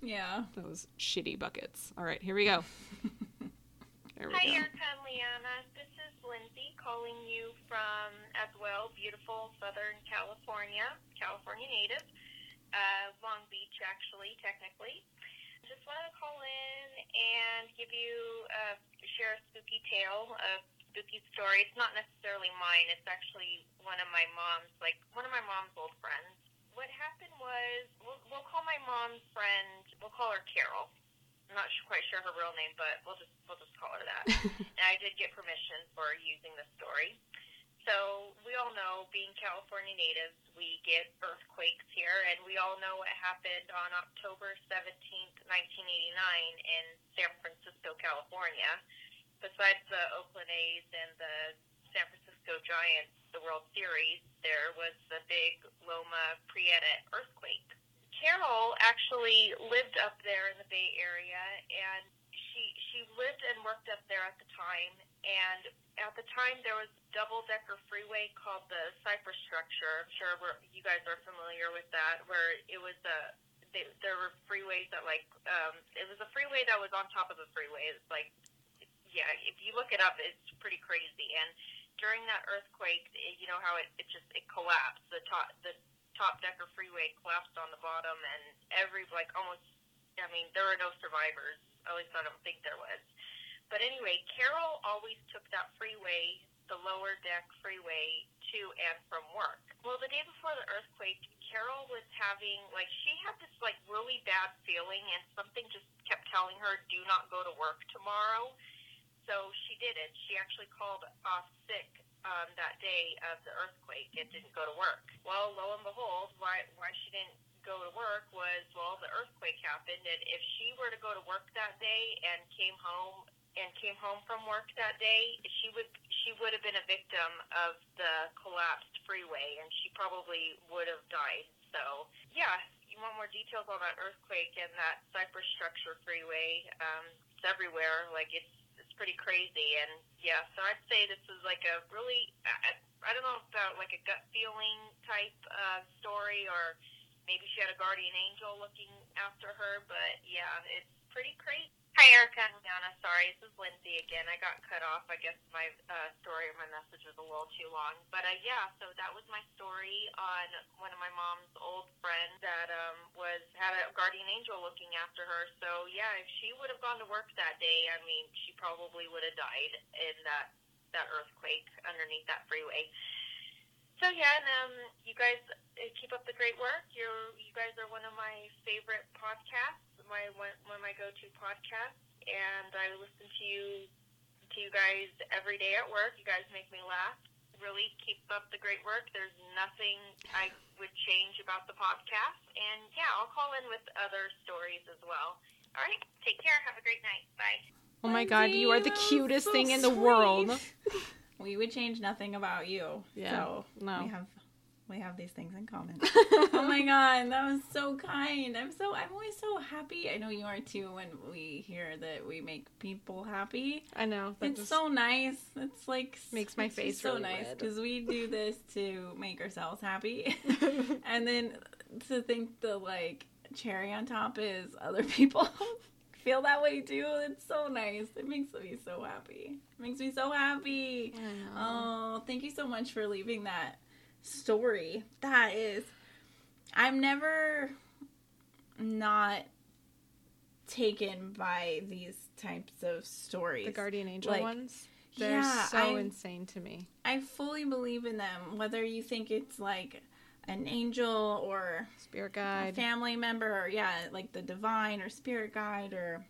Yeah. Those shitty buckets. All right, here we go. Hi, Erica and Liana. This is Lindsay calling you from, as well, beautiful Southern California. California native. Long Beach, actually, technically. Just wanted to call in and give you, share a spooky tale, a spooky story. It's not necessarily mine. It's actually one of my mom's old friends. What happened was, we'll call my mom's friend, we'll call her Carol. I'm not quite sure her real name, but we'll just call her that. And I did get permission for using the story. So we all know, being California natives, we get earthquakes here, and we all know what happened on October 17th, 1989 in San Francisco, California. Besides the Oakland A's and the San Francisco Giants, the World Series, there was the big Loma Prieta earthquake. Carol actually lived up there in the Bay Area, and she lived and worked up there at the time, and at the time there was double-decker freeway called the Cypress Structure. I'm sure you guys are familiar with that, where it was there were freeways that, like, it was a freeway that was on top of the freeway. It's like, yeah, if you look it up, it's pretty crazy. And during that earthquake, you know how it just collapsed. The top-decker freeway collapsed on the bottom, and there were no survivors. At least I don't think there was. But anyway, Carol always took that freeway, the lower deck freeway, to and from work. Well, the day before the earthquake, Carol was having, she had this, really bad feeling, and something just kept telling her, do not go to work tomorrow. So she didn't. She actually called off sick that day of the earthquake and didn't go to work. Well, lo and behold, why she didn't go to work was, the earthquake happened, and if she were to go to work that day and came home from work that day, she would have been a victim of the collapsed freeway, and she probably would have died. So, yeah, you want more details on that earthquake and that Cypress Structure freeway? It's everywhere. It's pretty crazy. And yeah, so I'd say this is a really, I don't know about a gut feeling type story, or maybe she had a guardian angel looking after her. But yeah, it's pretty crazy. Hi, Erica and Diana. Sorry, this is Lindsay again. I got cut off. I guess my story or my message was a little too long. But, yeah, so that was my story on one of my mom's old friends that had a guardian angel looking after her. So, yeah, if she would have gone to work that day, she probably would have died in that earthquake underneath that freeway. So, yeah, and you guys keep up the great work. You guys are one of my favorite podcasts. One of my go-to podcasts, and I listen to you guys every day at work. You guys make me laugh. Really keep up the great work. There's nothing I would change about the podcast, and yeah, I'll call in with other stories as well. All right, take care. Have a great night. Bye. Oh my God, you are the cutest thing in the world. We would change nothing about you. Yeah, so no. We have these things in common. Oh my God, that was so kind. I'm always so happy. I know you are too when we hear that we make people happy. I know. It's so nice. It's makes my face so really nice because we do this to make ourselves happy. And then to think the cherry on top is other people feel that way too. It's so nice. It makes me so happy. Oh, thank you so much for leaving that story. That is, I'm never not taken by these types of stories. The guardian angel ones? They're insane to me. I fully believe in them, whether you think it's an angel or spirit guide, a family member, or the divine or spirit guide or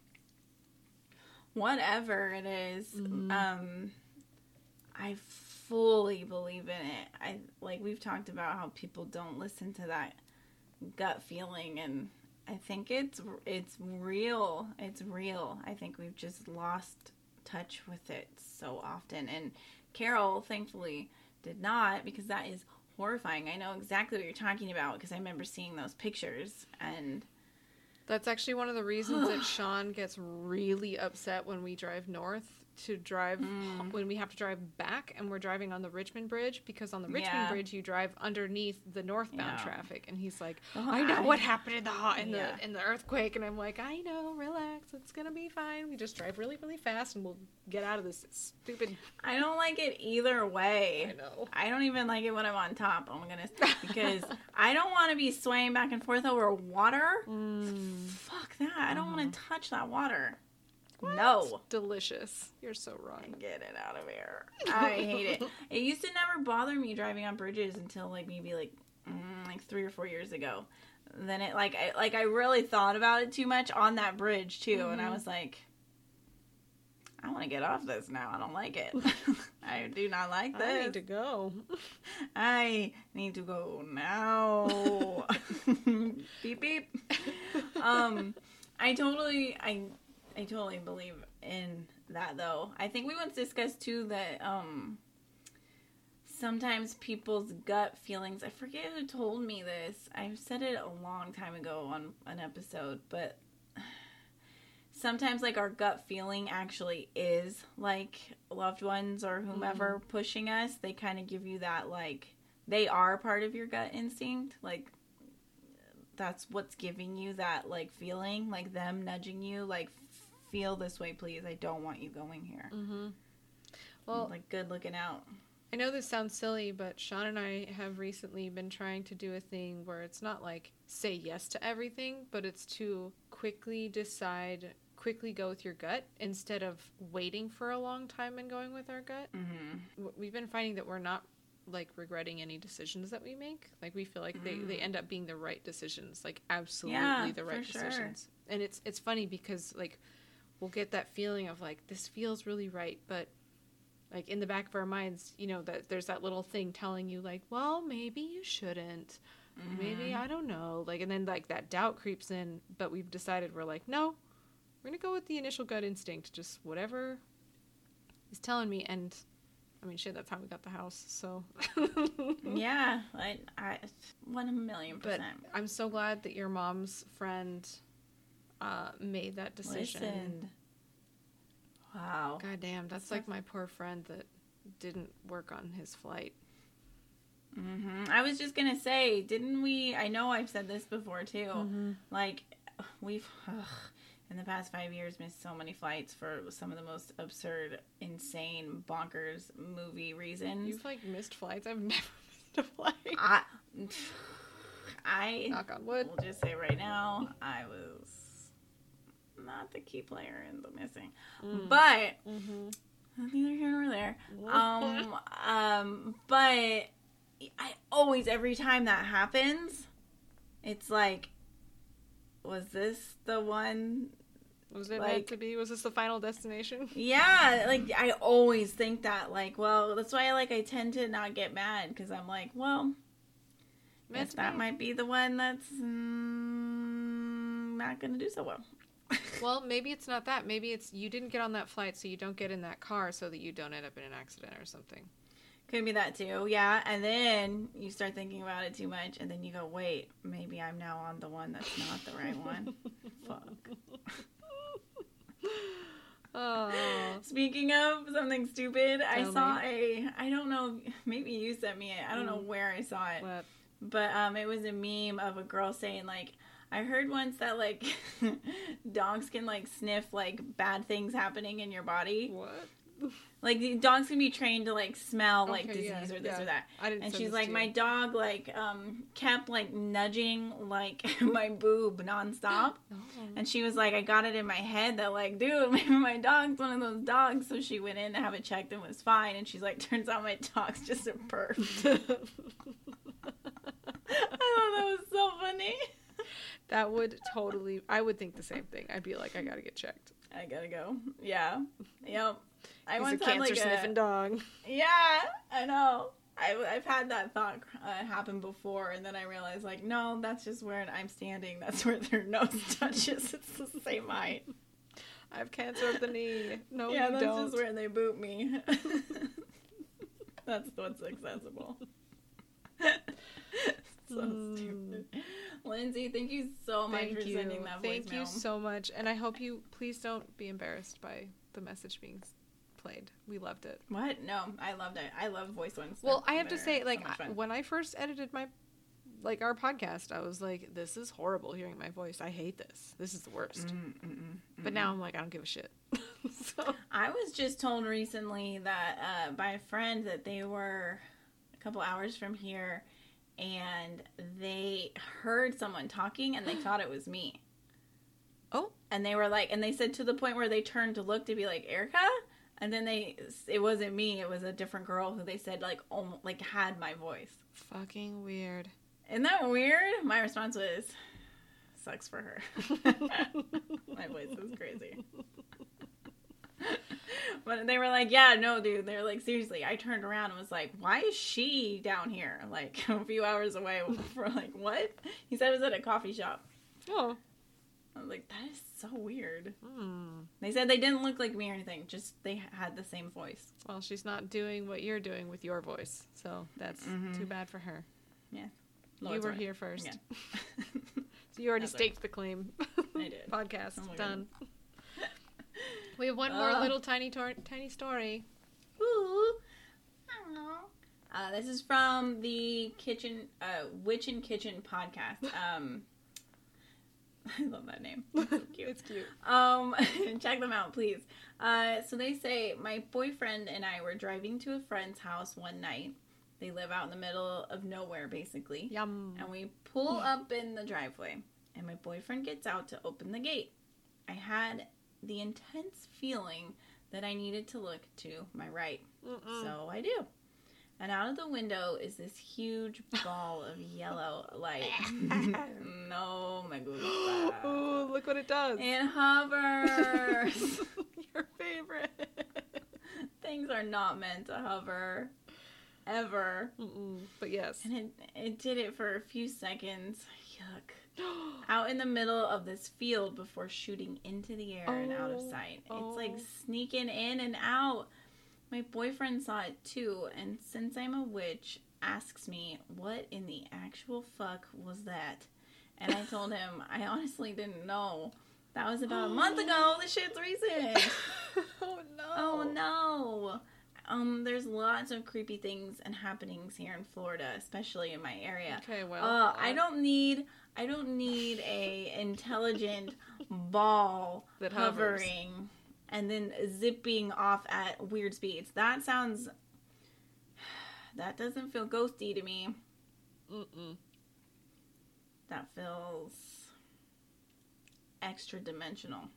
whatever it is. Mm-hmm. I fully believe in it. We've talked about how people don't listen to that gut feeling, and I think it's real. It's real. I think we've just lost touch with it so often. And Carol, thankfully, did not, because that is horrifying. I know exactly what you're talking about because I remember seeing those pictures, and That's actually one of the reasons that Sean gets really upset when we drive north to drive when we have to drive back, and we're driving on the Richmond Bridge, because on the Richmond Bridge you drive underneath the northbound traffic, and he's like, I know what happened in the earthquake, and I'm like, I know, relax, it's gonna be fine, we just drive really, really fast and we'll get out of this stupid. I don't like it either way. I know. I don't even like it when I'm on top. Oh my goodness. Because I don't want to be swaying back and forth over water. Fuck that. I don't want to touch that water. What? No. Delicious. You're so wrong. Get it out of here. I hate it. It used to never bother me driving on bridges until like maybe like 3 or 4 years ago. Then it I really thought about it too much on that bridge too, and I was like, I want to get off this now. I don't like it. I do not like this. I need to go. I need to go now. Beep, beep. I totally believe in that, though. I think we once discussed, too, that sometimes people's gut feelings... I forget who told me this. I've said it a long time ago on an episode, but... sometimes, like, our gut feeling actually is, like, loved ones or whomever pushing us. They kind of give you that, like, they are part of your gut instinct. Like, that's what's giving you that, like, feeling. Like, them nudging you. Like, feel this way, please. I don't want you going here. Mm-hmm. Well, like, good looking out. I know this sounds silly, but Sean and I have recently been trying to do a thing where it's not, like, say yes to everything, but it's to quickly decide... quickly go with your gut instead of waiting for a long time and going with our gut. Mm-hmm. We've been finding that we're not like regretting any decisions that we make. Like we feel like they end up being the right decisions, like absolutely the right decisions. Sure. And it's funny because like we'll get that feeling of like this feels really right, but like in the back of our minds, you know, that there's that little thing telling you like, well, maybe you shouldn't. Mm-hmm. Maybe I don't know. Like and then like that doubt creeps in, but we've decided we're like, no. We're going to go with the initial gut instinct, just whatever is telling me. And, I mean, shit, that's how we got the house, so. Yeah, I 1,000,000%. But I'm so glad that your mom's friend made that decision. Listen. Wow. God damn, that's like my poor friend that didn't work on his flight. Mm-hmm. I was just going to say, didn't we, I know I've said this before, too. Mm-hmm. Like, we've... in the past 5 years, missed so many flights for some of the most absurd, insane, bonkers movie reasons. You've, like, missed flights? I've never missed a flight. I knock on wood. We'll just say right now, I was not the key player in the missing. But, neither here nor there. But I always, every time that happens, it's like, was this the one... was it meant to be? Was this the final destination? Yeah, like, I always think that, like, well, that's why, like, I tend to not get mad, because I'm like, well, guess that might be the one that's not going to do so well. Well, maybe it's not that. Maybe it's you didn't get on that flight, so you don't get in that car so that you don't end up in an accident or something. Could be that, too, yeah. And then you start thinking about it too much, and then you go, wait, maybe I'm now on the one that's not the right one. Fuck. Oh. Speaking of something stupid, I don't know, maybe you sent me it. I don't know where I saw it. What? But it was a meme of a girl saying, like, I heard once that, like, dogs can, like, sniff, like, bad things happening in your body. What? Like, dogs can be trained to, like, smell, like, disease or this or that. And she's like, my dog, like, kept, like, nudging, like, my boob nonstop. Oh. And she was like, I got it in my head that, like, dude, maybe my dog's one of those dogs. So she went in to have it checked and was fine. And she's like, turns out my dog's just a perp. I thought that was so funny. That would totally, I would think the same thing. I'd be like, I gotta get checked. I gotta go. Yeah. Yep. He's once a cancer-sniffing dog. Yeah, I know. I've had that thought happen before, and then I realized, like, no, that's just where I'm standing. That's where their nose touches. It's the same height. I have cancer of the knee. No, yeah, that's don't. Just where they boot me. That's what's accessible. So stupid. Lindsay, thank you so much for sending that voicemail. Thank you so much. And I hope you please don't be embarrassed by the message being played. We loved it. What? No, I loved it. I love voice ones. Well, I have to say, like, when I first edited my, like, our podcast, I was like, this is horrible hearing my voice. I hate this. This is the worst. But now I'm like, I don't give a shit. So I was just told recently that by a friend that they were a couple hours from here and they heard someone talking and they thought it was me. Oh. And they were like, and they said to the point where they turned to look to be like, Erica? And then it wasn't me. It was a different girl who they said, like, almost, like, had my voice. Fucking weird. Isn't that weird? My response was, sucks for her. My voice is crazy. But they were like, yeah, no, dude. They were like, seriously, I turned around and was like, why is she down here? Like, a few hours away from, like, what? He said it was at a coffee shop. Oh. I was like, that is so weird. Mm. They said they didn't look like me or anything. Just they had the same voice. Well, she's not doing what you're doing with your voice. So that's too bad for her. Yeah. Lord's you were right. Here first. Yeah. So you already staked the claim. I did. Podcast. Oh, done. God. We have one more little tiny story. Ooh. I don't know. This is from the Kitchen, Witch and Kitchen podcast. I love that name. It's so cute. It's cute. Check them out, please. So they say, my boyfriend and I were driving to a friend's house one night. They live out in the middle of nowhere, basically. Yum. And we pull up in the driveway, and my boyfriend gets out to open the gate. I had the intense feeling that I needed to look to my right. So I do. And out of the window is this huge ball of yellow light. No, my goodness. Oh, look what it does. It hovers. Your favorite. Things are not meant to hover. Ever. But yes. And it did it for a few seconds. Yuck. Out in the middle of this field before shooting into the air and out of sight. It's like sneaking in and out. My boyfriend saw it too, and since I'm a witch, asks me, what in the actual fuck was that? And I told him, I honestly didn't know. That was about a month ago. This shit's recent. Oh, no. There's lots of creepy things and happenings here in Florida, especially in my area. Okay, well. I don't need a intelligent ball that hovering. And then zipping off at weird speeds. That sounds... That doesn't feel ghosty to me. That feels... extra dimensional.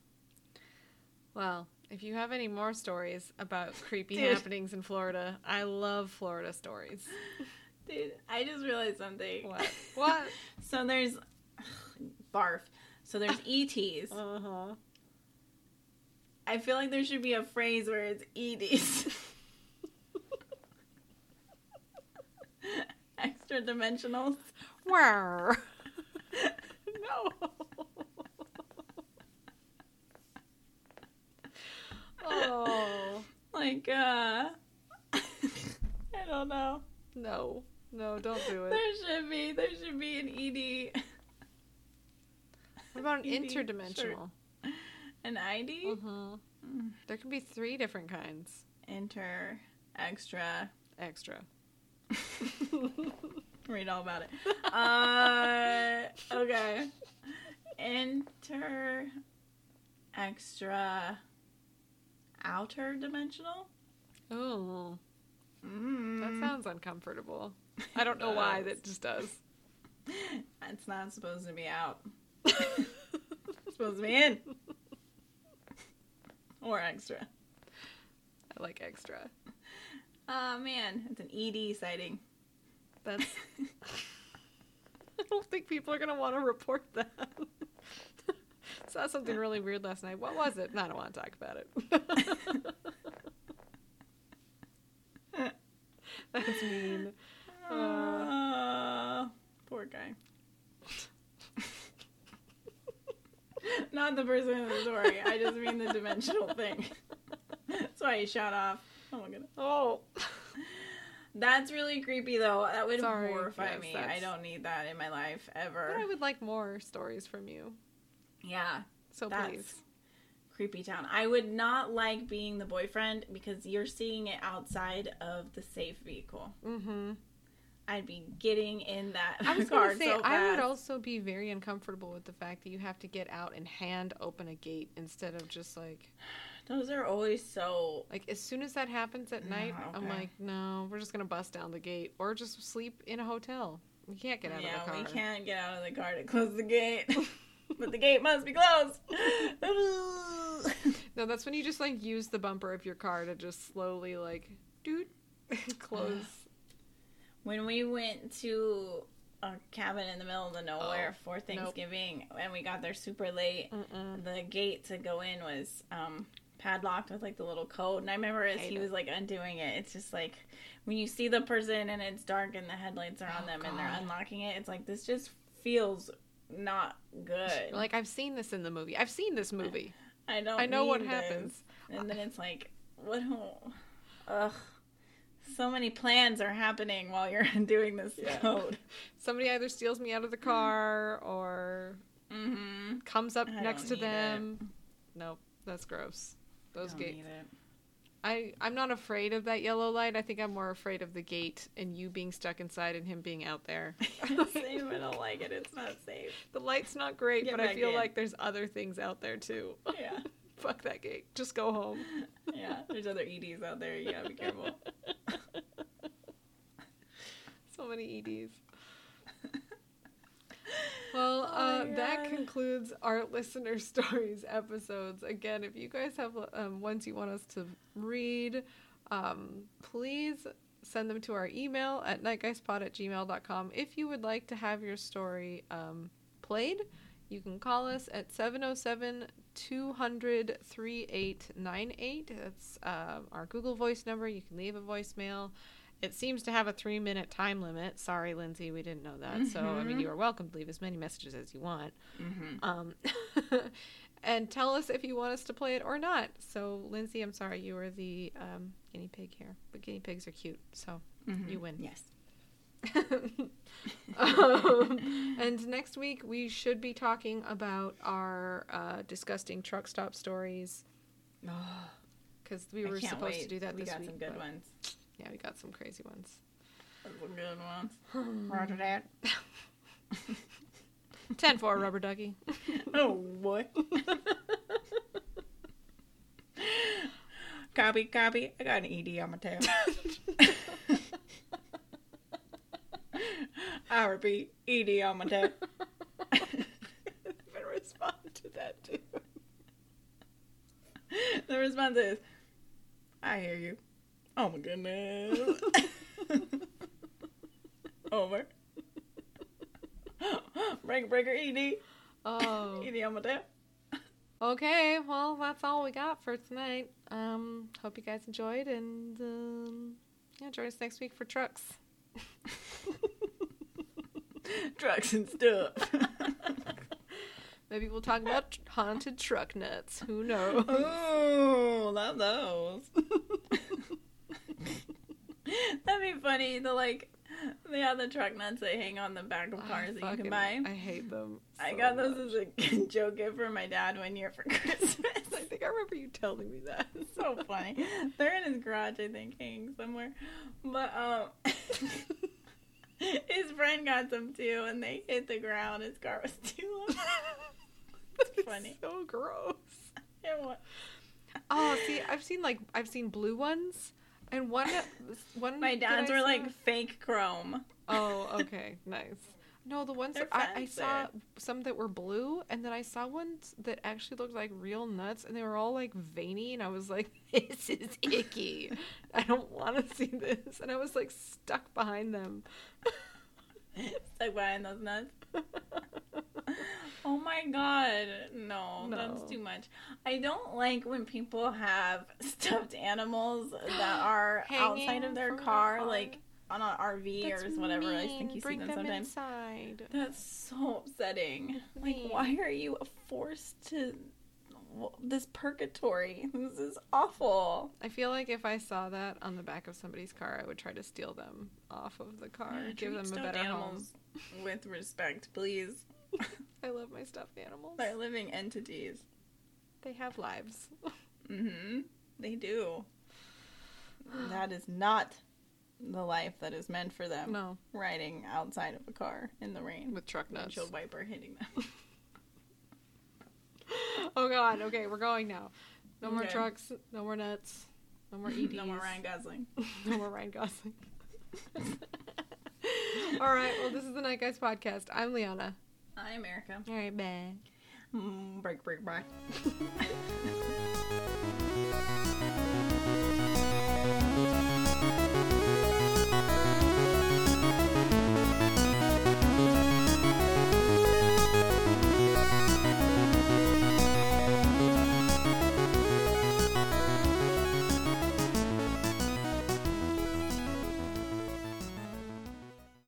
Well, if you have any more stories about creepy happenings in Florida, I love Florida stories. Dude, I just realized something. What? So there's... barf. So there's ETs. Uh-huh. I feel like there should be a phrase where it's EDs. Extra dimensionals. Wow. No. Oh. Like, I don't know. No, don't do it. There should be an ED. What about an interdimensional? Sure. An ID? Mm-hmm. There can be 3 different kinds. Inter, extra. Read all about it. Okay. Inter, extra, outer dimensional? Oh. That sounds uncomfortable. I don't know why that just does. It's not supposed to be out. It's supposed to be in. Or extra. I like extra. Oh, man. It's an ED sighting. That's... I don't think people are going to want to report that. Saw something really weird last night. What was it? No, I don't want to talk about it. That's mean. Poor guy. Not the person in the story. I just mean the dimensional thing. That's why he shot off. Oh, my goodness. Oh. That's really creepy, though. That would horrify me. That's... I don't need that in my life, ever. I would like more stories from you. Yeah. So please. Creepy town. I would not like being the boyfriend because you're seeing it outside of the safe vehicle. Mm-hmm. I'd be getting in that car so fast. I was going to say, I would also be very uncomfortable with the fact that you have to get out and hand open a gate instead of just like... Those are always so... Like, as soon as that happens at night, okay. I'm like, no, we're just going to bust down the gate or just sleep in a hotel. We can't get out of the car. Yeah, we can't get out of the car to close the gate. But the gate must be closed. No, that's when you just, like, use the bumper of your car to just slowly, like, close. When we went to a cabin in the middle of the nowhere for Thanksgiving, and we got there super late, the gate to go in was padlocked with, like, the little code. And I remember as he was, like, undoing it, it's just, like, when you see the person and it's dark and the headlights are on them and they're unlocking it, it's like, this just feels not good. Like, I've seen this in the movie. I've seen this movie. I know what happens. And then it's like, what? Ugh. So many plans are happening while you're doing this code. Somebody either steals me out of the car or comes up next to them. Nope, that's gross. Those gates. I'm not afraid of that yellow light. I think I'm more afraid of the gate and you being stuck inside and him being out there. Same, I don't like it. It's not safe. The light's not great, but I feel like there's other things out there too. Yeah. Fuck that gate. Just go home. Yeah, there's other EDs out there. You gotta be careful. So many EDs. Well, that concludes our listener stories episodes. Again, if you guys have ones you want us to read, please send them to our email at nightguyspod@gmail.com. If you would like to have your story played, you can call us at 707-200-3898. That's our Google Voice number. You can leave a voicemail. It seems to have a 3-minute time limit. Sorry, Lindsay, we didn't know that. Mm-hmm. So, I mean, you are welcome to leave as many messages as you want. Mm-hmm. And tell us if you want us to play it or not. So, Lindsay, I'm sorry, you are the guinea pig here. But guinea pigs are cute, so you win. Yes. And next week we should be talking about our disgusting truck stop stories because we were supposed to do that this week. We got some good ones. Yeah, we got some crazy ones. Some good ones. Roger that. 10-4, rubber ducky. Oh, boy. Copy. I got an ED on my tail. I repeat, ED on my tail. I better respond to that, too. The response is, I hear you. Oh, my goodness. Over. Breaker, ED. Oh. ED on my tail. Okay, well, that's all we got for tonight. Hope you guys enjoyed, and join us next week for trucks. Trucks and stuff. Maybe we'll talk about haunted truck nuts. Who knows? Oh, love those. That'd be funny. The truck nuts they hang on the back of cars that you can buy. I hate them. I got those as a joke gift for my dad one year for Christmas. I think I remember you telling me that. It's so funny. They're in his garage, I think, hanging somewhere. But his friend got some too, and they hit the ground. His car was too long. That's funny. So gross. It was. Oh, see, I've seen blue ones, and one. My dad's were like fake chrome. Oh, okay, nice. No, the ones I saw some that were blue, and then I saw ones that actually looked like real nuts, and they were all like veiny, and I was like, this is icky. I don't want to see this. And I was like stuck behind them. Stuck behind those nuts? Oh my god. No, that's too much. I don't like when people have stuffed animals that are outside of their car, like on an RV or whatever. Mean. I think you Bring see them sometimes. Inside. That's so upsetting. Like, why are you forced to this purgatory. This is awful. I feel like if I saw that on the back of somebody's car, I would try to steal them off of the car. Yeah, give them a better home. With respect, please. I love my stuffed animals. They're living entities. They have lives. Mm-hmm. They do. That is not the life that is meant for them. No. Riding outside of a car in the rain. With truck nuts. Windshield wiper hitting them. Oh, God. Okay, we're going now. No more trucks. No more nuts. No more EDs. No more Ryan Gosling. No more Ryan Gosling. All right. Well, this is the Night Guys Podcast. I'm Liana. I'm Erica. All right, bye. Break, break, break.